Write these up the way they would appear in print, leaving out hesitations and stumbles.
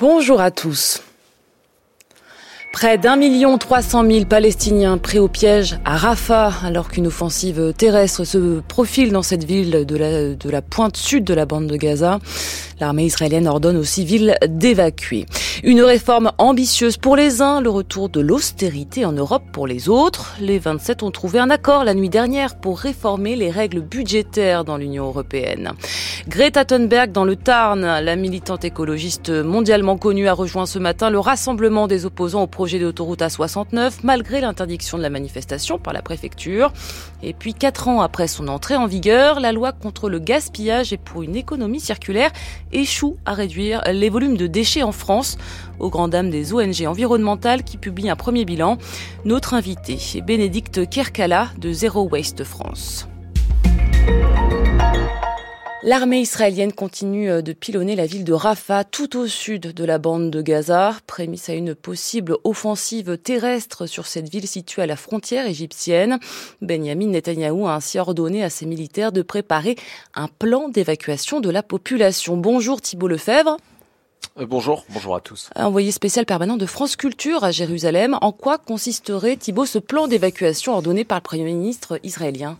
Bonjour à tous. Près d'1,3 million Palestiniens pris au piège à Rafah, alors qu'une offensive terrestre se profile dans cette ville de la pointe sud de la bande de Gaza. L'armée israélienne ordonne aux civils d'évacuer. Une réforme ambitieuse pour les uns, le retour de l'austérité en Europe pour les autres. Les 27 ont trouvé un accord la nuit dernière pour réformer les règles budgétaires dans l'Union européenne. Greta Thunberg dans le Tarn, la militante écologiste mondialement connue, a rejoint ce matin le rassemblement des opposants au projet d'autoroute A69, malgré l'interdiction de la manifestation par la préfecture. Et puis, 4 ans après son entrée en vigueur, la loi contre le gaspillage et pour une économie circulaire échoue à réduire les volumes de déchets en France, aux grand dames des ONG environnementales qui publient un premier bilan. Notre invitée est Bénédicte Kerkala de Zero Waste France. L'armée israélienne continue de pilonner la ville de Rafah, tout au sud de la bande de Gaza, prémisse à une possible offensive terrestre sur cette ville située à la frontière égyptienne. Benjamin Netanyahu a ainsi ordonné à ses militaires de préparer un plan d'évacuation de la population. Bonjour Thibaut Lefebvre. Bonjour à tous. Envoyé spécial permanent de France Culture à Jérusalem, en quoi consisterait, Thibaut, ce plan d'évacuation ordonné par le Premier ministre israélien ?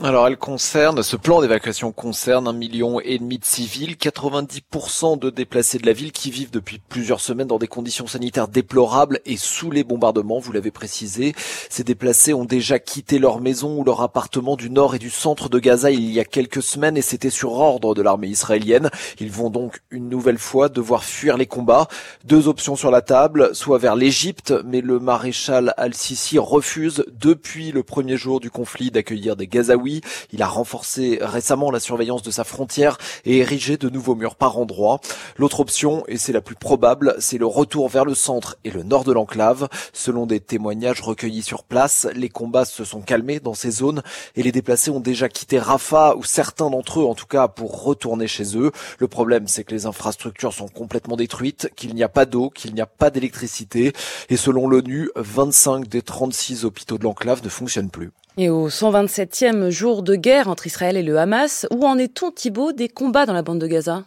Alors, ce plan d'évacuation concerne 1,5 million de civils, 90% de déplacés de la ville qui vivent depuis plusieurs semaines dans des conditions sanitaires déplorables et sous les bombardements, vous l'avez précisé. Ces déplacés ont déjà quitté leur maison ou leur appartement du nord et du centre de Gaza il y a quelques semaines et c'était sur ordre de l'armée israélienne. Ils vont donc une nouvelle fois devoir fuir les combats. 2 options sur la table, soit vers l'Égypte, mais le maréchal Al-Sisi refuse depuis le premier jour du conflit d'accueillir des Gazaouis. Il a renforcé récemment la surveillance de sa frontière et érigé de nouveaux murs par endroits. L'autre option, et c'est la plus probable, c'est le retour vers le centre et le nord de l'enclave. Selon des témoignages recueillis sur place, les combats se sont calmés dans ces zones et les déplacés ont déjà quitté Rafah, ou certains d'entre eux en tout cas, pour retourner chez eux. Le problème, c'est que les infrastructures sont complètement détruites, qu'il n'y a pas d'eau, qu'il n'y a pas d'électricité. Et selon l'ONU, 25 des 36 hôpitaux de l'enclave ne fonctionnent plus. Et au 127e jour de guerre entre Israël et le Hamas, où en est-on, Thibaut, des combats dans la bande de Gaza ?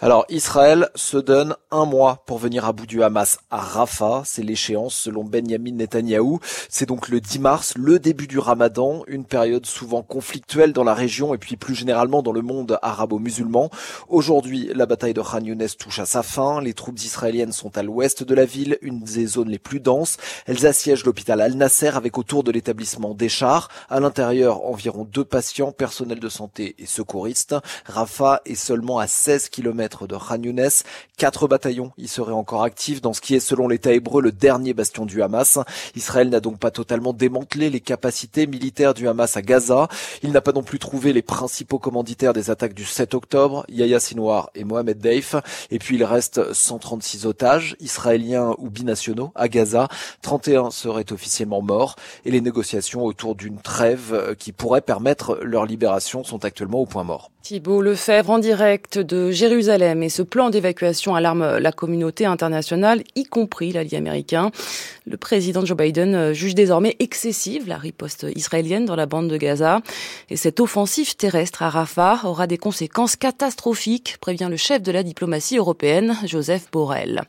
Alors, Israël se donne 1 mois pour venir à bout du Hamas à Rafah. C'est l'échéance selon Benjamin Netanyahou. C'est donc le 10 mars, le début du Ramadan, une période souvent conflictuelle dans la région et puis plus généralement dans le monde arabo-musulman. Aujourd'hui, la bataille de Khan Younès touche à sa fin. Les troupes israéliennes sont à l'ouest de la ville, une des zones les plus denses. Elles assiègent l'hôpital Al-Nasser avec autour de l'établissement des chars. À l'intérieur, environ 2 patients, personnels de santé et secouristes. Rafah est seulement à 16 km de Khan Younès. 4 bataillons y seraient encore actifs dans ce qui est, selon l'État hébreu, le dernier bastion du Hamas. Israël n'a donc pas totalement démantelé les capacités militaires du Hamas à Gaza. Il n'a pas non plus trouvé les principaux commanditaires des attaques du 7 octobre, Yahya Sinwar et Mohamed Deif. Et puis il reste 136 otages, israéliens ou binationaux, à Gaza. 31 seraient officiellement morts et les négociations autour d'une trêve qui pourrait permettre leur libération sont actuellement au point mort. Thibaut Lefebvre en direct de Jérusalem, et ce plan d'évacuation alarme la communauté internationale, y compris l'allié américain. Le président Joe Biden juge désormais excessive la riposte israélienne dans la bande de Gaza. Et cette offensive terrestre à Rafah aura des conséquences catastrophiques, prévient le chef de la diplomatie européenne, Joseph Borrell.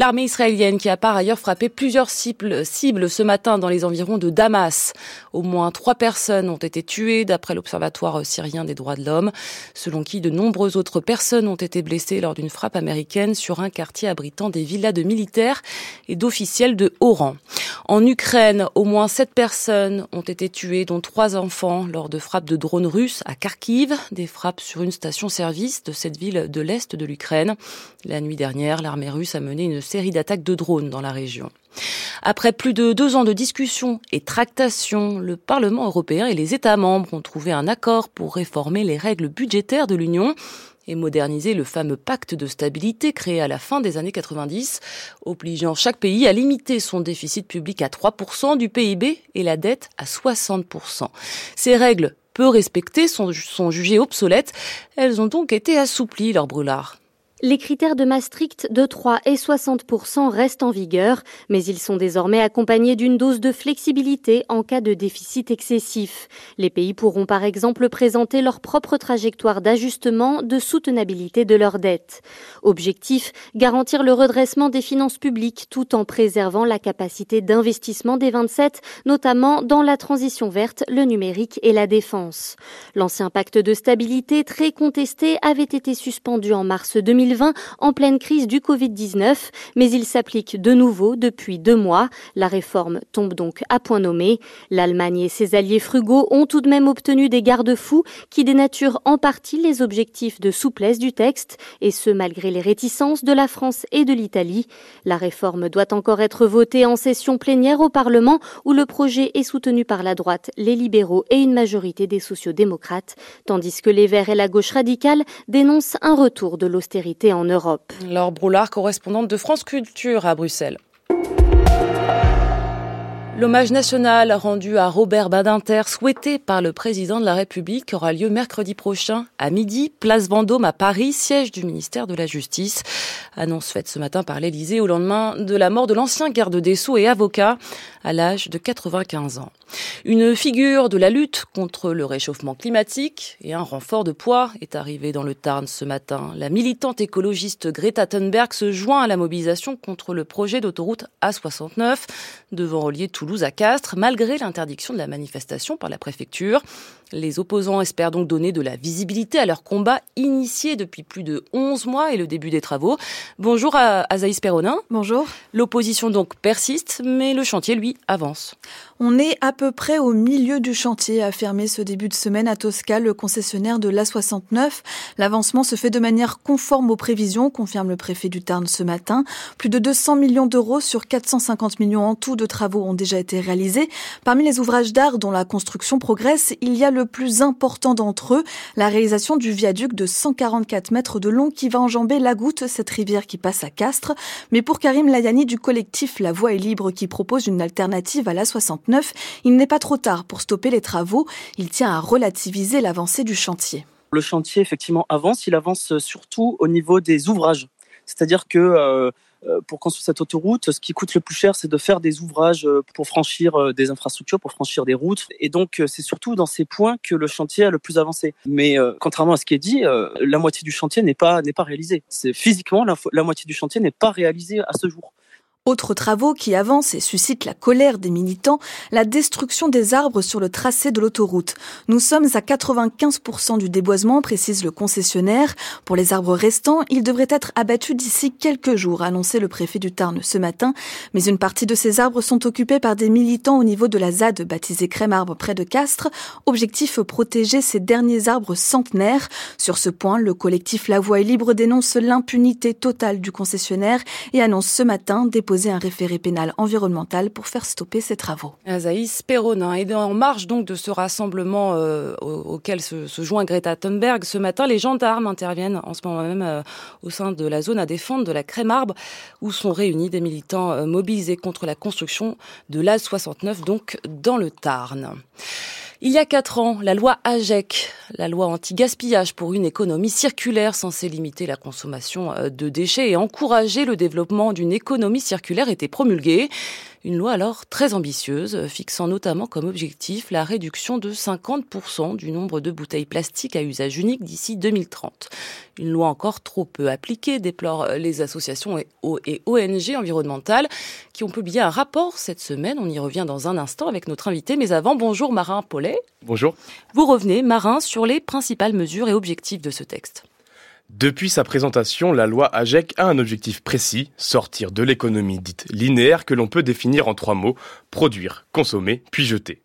L'armée israélienne qui a par ailleurs frappé plusieurs cibles ce matin dans les environs de Damas. Au moins 3 personnes ont été tuées d'après l'Observatoire syrien des droits de l'homme, selon qui de nombreuses autres personnes ont été blessées lors d'une frappe américaine sur un quartier abritant des villas de militaires et d'officiels de haut rang. En Ukraine, au moins 7 personnes ont été tuées, dont 3 enfants, lors de frappes de drones russes à Kharkiv, des frappes sur une station-service de cette ville de l'Est de l'Ukraine. La nuit dernière, l'armée russe a mené une série d'attaques de drones dans la région. Après plus de 2 ans de discussions et tractations, le Parlement européen et les États membres ont trouvé un accord pour réformer les règles budgétaires de l'Union et moderniser le fameux pacte de stabilité créé à la fin des années 90, obligeant chaque pays à limiter son déficit public à 3% du PIB et la dette à 60%. Ces règles peu respectées sont jugées obsolètes. Elles ont donc été assouplies, leur brûlard. les critères de Maastricht de 3 et 60% restent en vigueur, mais ils sont désormais accompagnés d'une dose de flexibilité en cas de déficit excessif. Les pays pourront par exemple présenter leur propre trajectoire d'ajustement de soutenabilité de leur dette. Objectif, garantir le redressement des finances publiques tout en préservant la capacité d'investissement des 27, notamment dans la transition verte, le numérique et la défense. L'ancien pacte de stabilité, très contesté, avait été suspendu en mars 2020 en pleine crise du Covid-19, mais il s'applique de nouveau depuis 2 mois. La réforme tombe donc à point nommé. L'Allemagne et ses alliés frugaux ont tout de même obtenu des garde-fous qui dénaturent en partie les objectifs de souplesse du texte, et ce malgré les réticences de la France et de l'Italie. La réforme doit encore être votée en session plénière au Parlement, où le projet est soutenu par la droite, les libéraux et une majorité des sociodémocrates, tandis que les Verts et la gauche radicale dénoncent un retour de l'austérité en Europe. Laure Broulard, correspondante de France Culture à Bruxelles. L'hommage national rendu à Robert Badinter, souhaité par le président de la République, aura lieu mercredi prochain à midi, place Vendôme à Paris, siège du ministère de la Justice. Annonce faite ce matin par l'Élysée au lendemain de la mort de l'ancien garde des Sceaux et avocat à l'âge de 95 ans. Une figure de la lutte contre le réchauffement climatique et un renfort de poids est arrivé dans le Tarn ce matin. La militante écologiste Greta Thunberg se joint à la mobilisation contre le projet d'autoroute A69 devant relier Toulouse à Castres, malgré l'interdiction de la manifestation par la préfecture. Les opposants espèrent donc donner de la visibilité à leur combat initié depuis plus de 11 mois et le début des travaux. Bonjour à Azaïs Perronin. Bonjour. L'opposition donc persiste, mais le chantier, lui, avance. On est à peu près au milieu du chantier, a affirmé ce début de semaine à Tosca, le concessionnaire de l'A69. L'avancement se fait de manière conforme aux prévisions, confirme le préfet du Tarn ce matin. Plus de 200 millions d'euros sur 450 millions en tout de travaux ont déjà été réalisés. Parmi les ouvrages d'art dont la construction progresse, il y a le plus important d'entre eux, la réalisation du viaduc de 144 mètres de long qui va enjamber la Goutte, cette rivière qui passe à Castres. Mais pour Karim Layani du collectif La Voie est libre qui propose une alternative à l'A69, il n'est pas trop tard pour stopper les travaux. Il tient à relativiser l'avancée du chantier. Le chantier effectivement avance, il avance surtout au niveau des ouvrages. C'est-à-dire que pour construire cette autoroute, ce qui coûte le plus cher, c'est de faire des ouvrages pour franchir des infrastructures, pour franchir des routes. Et donc, c'est surtout dans ces points que le chantier a le plus avancé. Mais contrairement à ce qui est dit, la moitié du chantier n'est pas réalisée. C'est physiquement, la moitié du chantier n'est pas réalisée à ce jour. Autres travaux qui avancent et suscitent la colère des militants, la destruction des arbres sur le tracé de l'autoroute. Nous sommes à 95% du déboisement, précise le concessionnaire. Pour les arbres restants, ils devraient être abattus d'ici quelques jours, a annoncé le préfet du Tarn ce matin. Mais une partie de ces arbres sont occupés par des militants au niveau de la ZAD, baptisée Cremarbe près de Castres. Objectif, protéger ces derniers arbres centenaires. Sur ce point, le collectif La Voie est libre dénonce l'impunité totale du concessionnaire et annonce ce matin des un référé pénal environnemental pour faire stopper ces travaux. Azaïs Perronin. Et en marge donc de ce rassemblement auquel se joint Greta Thunberg, ce matin, les gendarmes interviennent en ce moment même au sein de la zone à défendre de la Cremarbe, où sont réunis des militants mobilisés contre la construction de l'A69, donc dans le Tarn. Il y a 4 ans, la loi AGEC, la loi anti-gaspillage pour une économie circulaire censée limiter la consommation de déchets et encourager le développement d'une économie circulaire, était promulguée. Une loi alors très ambitieuse, fixant notamment comme objectif la réduction de 50% du nombre de bouteilles plastiques à usage unique d'ici 2030. Une loi encore trop peu appliquée, déplorent les associations et ONG environnementales qui ont publié un rapport cette semaine. On y revient dans un instant avec notre invité. Mais avant, bonjour Marin Paulet. Bonjour. Vous revenez, Marin, sur les principales mesures et objectifs de ce texte. Depuis sa présentation, la loi AGEC a un objectif précis, sortir de l'économie dite linéaire que l'on peut définir en 3 mots, produire, consommer, puis jeter.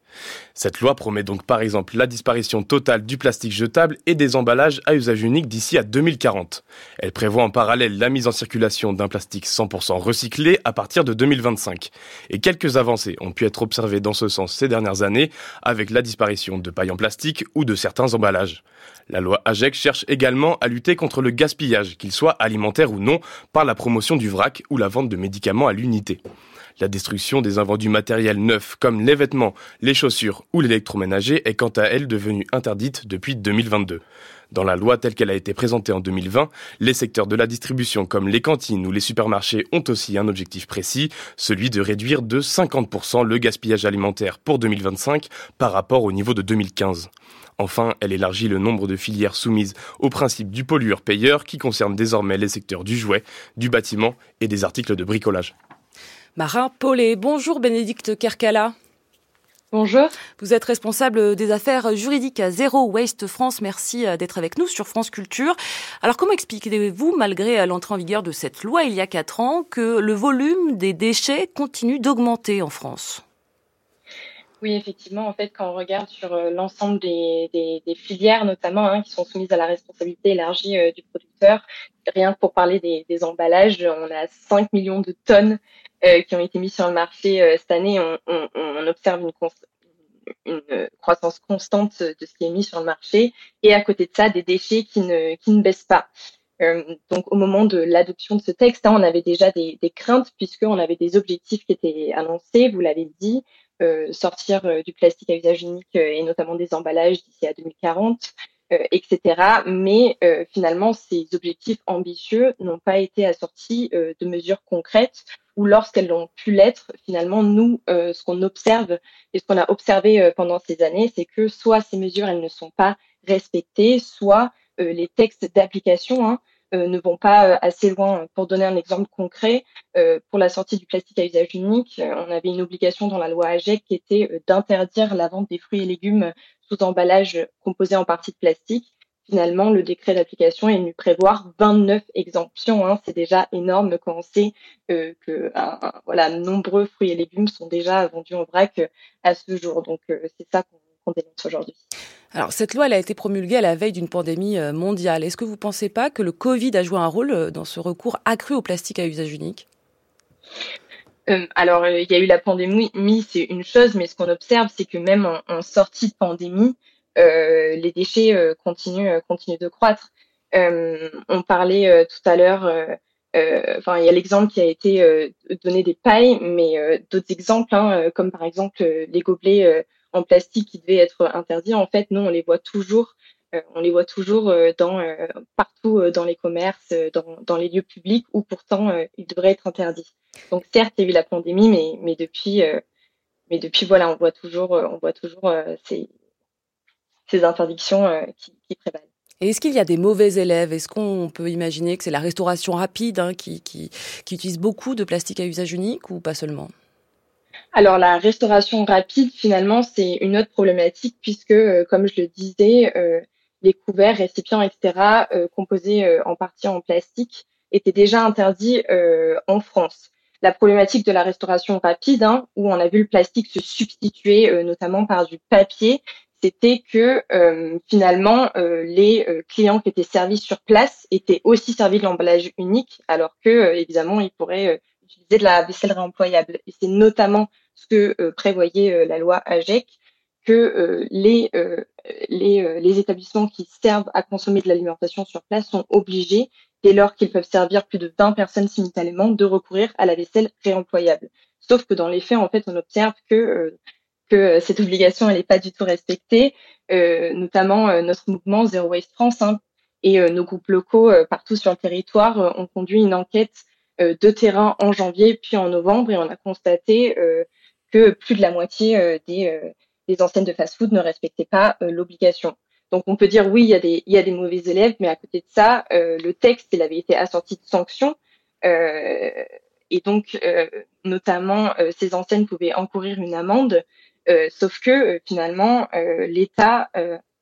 Cette loi promet donc par exemple la disparition totale du plastique jetable et des emballages à usage unique d'ici à 2040. Elle prévoit en parallèle la mise en circulation d'un plastique 100% recyclé à partir de 2025. Et quelques avancées ont pu être observées dans ce sens ces dernières années, avec la disparition de pailles en plastique ou de certains emballages. La loi AGEC cherche également à lutter contre le gaspillage, qu'il soit alimentaire ou non, par la promotion du vrac ou la vente de médicaments à l'unité. La destruction des invendus matériels neufs comme les vêtements, les chaussures ou l'électroménager est quant à elle devenue interdite depuis 2022. Dans la loi telle qu'elle a été présentée en 2020, les secteurs de la distribution comme les cantines ou les supermarchés ont aussi un objectif précis, celui de réduire de 50% le gaspillage alimentaire pour 2025 par rapport au niveau de 2015. Enfin, elle élargit le nombre de filières soumises au principe du pollueur-payeur qui concerne désormais les secteurs du jouet, du bâtiment et des articles de bricolage. Marin Paulet, bonjour Bénédicte Kerkala. Bonjour. Vous êtes responsable des affaires juridiques à Zero Waste France. Merci d'être avec nous sur France Culture. Alors, comment expliquez-vous, malgré l'entrée en vigueur de cette loi il y a 4 ans, que le volume des déchets continue d'augmenter en France ? Oui, effectivement, en fait, quand on regarde sur l'ensemble des filières, notamment, qui sont soumises à la responsabilité élargie du producteur, rien que pour parler des emballages, on a 5 millions de tonnes qui ont été mis sur le marché cette année. On observe une croissance constante de ce qui est mis sur le marché et à côté de ça, des déchets qui ne baissent pas. Donc, au moment de l'adoption de ce texte, on avait déjà des craintes puisqu'on avait des objectifs qui étaient annoncés, vous l'avez dit, sortir du plastique à usage unique et notamment des emballages d'ici à 2040, etc. Mais finalement, ces objectifs ambitieux n'ont pas été assortis de mesures concrètes ou lorsqu'elles ont pu l'être, finalement, nous, ce qu'on observe et ce qu'on a observé pendant ces années, c'est que soit ces mesures, elles ne sont pas respectées, soit les textes d'application ne vont pas assez loin. Pour donner un exemple concret, pour la sortie du plastique à usage unique, on avait une obligation dans la loi AGEC qui était d'interdire la vente des fruits et légumes sous emballage composé en partie de plastique. Finalement, le décret d'application est venu prévoir 29 exemptions. C'est déjà énorme quand on sait que nombreux fruits et légumes sont déjà vendus en vrac à ce jour. Donc, c'est ça qu'on dénonce aujourd'hui. Alors, cette loi, elle a été promulguée à la veille d'une pandémie mondiale. Est-ce que vous ne pensez pas que le Covid a joué un rôle dans ce recours accru au plastique à usage unique ? Alors, il y a eu la pandémie, c'est une chose, mais ce qu'on observe, c'est que même en sortie de pandémie, les déchets continuent de croître. On parlait tout à l'heure, il y a l'exemple qui a été donné des pailles, mais d'autres exemples, comme par exemple les gobelets en plastique qui devaient être interdits. En fait, nous, on les voit toujours partout dans les commerces, dans les lieux publics où pourtant ils devraient être interdits. Donc, certes, il y a eu la pandémie, mais depuis, on voit toujours ces interdictions qui prévalent. Et est-ce qu'il y a des mauvais élèves ? Est-ce qu'on peut imaginer que c'est la restauration rapide qui utilise beaucoup de plastique à usage unique ou pas seulement ? Alors, la restauration rapide, finalement, c'est une autre problématique puisque, comme je le disais, les couverts, récipients, etc., composés en partie en plastique, étaient déjà interdits en France. La problématique de la restauration rapide, où on a vu le plastique se substituer notamment par du papier, c'était que finalement les clients qui étaient servis sur place étaient aussi servis de l'emballage unique, alors que évidemment ils pourraient utiliser de la vaisselle réemployable. Et c'est notamment ce que prévoyait la loi AGEC, que les établissements qui servent à consommer de l'alimentation sur place sont obligés, dès lors qu'ils peuvent servir plus de 20 personnes simultanément, de recourir à la vaisselle réemployable. Sauf que dans les faits, en fait, on observe que cette obligation, elle n'est pas du tout respectée, notamment notre mouvement Zero Waste France et nos groupes locaux partout sur le territoire ont conduit une enquête de terrain en janvier puis en novembre et on a constaté que plus de la moitié des enseignes de fast-food ne respectaient pas l'obligation. Donc on peut dire oui, il y a des mauvais élèves, mais à côté de ça, le texte, il avait été assorti de sanctions. Et donc, notamment, ces enseignes pouvaient encourir une amende. Sauf que finalement, l'État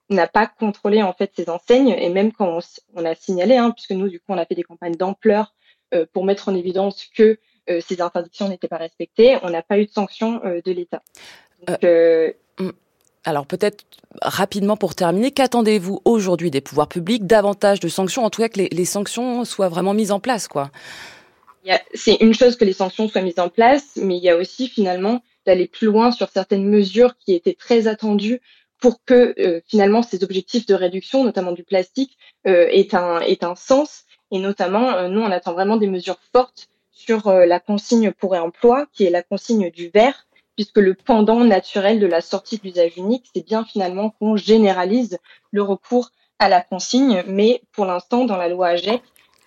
n'a pas contrôlé en fait ces enseignes. Et même quand on a signalé, puisque nous du coup on a fait des campagnes d'ampleur pour mettre en évidence que ces interdictions n'étaient pas respectées, on n'a pas eu de sanction de l'État. Donc, alors peut-être rapidement pour terminer, qu'attendez-vous aujourd'hui des pouvoirs publics ? Davantage de sanctions, en tout cas que les sanctions soient vraiment mises en place, quoi. C'est une chose que les sanctions soient mises en place, mais il y a aussi finalement d'aller plus loin sur certaines mesures qui étaient très attendues pour que finalement ces objectifs de réduction, notamment du plastique, aient un sens. Et notamment, nous, on attend vraiment des mesures fortes sur la consigne pour réemploi, qui est la consigne du verre, puisque le pendant naturel de la sortie de l'usage unique, c'est bien finalement qu'on généralise le recours à la consigne. Mais pour l'instant, dans la loi AGEC,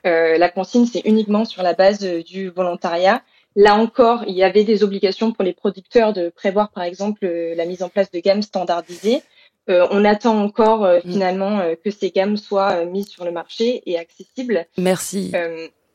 la consigne, c'est uniquement sur la base du volontariat. Là encore, il y avait des obligations pour les producteurs de prévoir, par exemple, la mise en place de gammes standardisées. On attend encore, finalement, que ces gammes soient mises sur le marché et accessibles. Merci.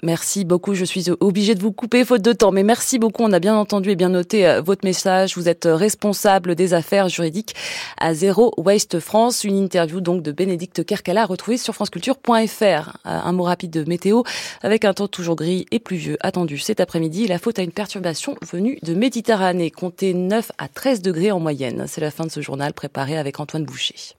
Merci beaucoup, je suis obligée de vous couper faute de temps, mais merci beaucoup, on a bien entendu et bien noté votre message. Vous êtes responsable des affaires juridiques à Zero Waste France. Une interview donc de Bénédicte Kerkala, retrouvée sur franceculture.fr. Un mot rapide de météo, avec un temps toujours gris et pluvieux attendu cet après-midi. La faute à une perturbation venue de Méditerranée, comptez 9 à 13 degrés en moyenne. C'est la fin de ce journal préparé avec Antoine Boucher.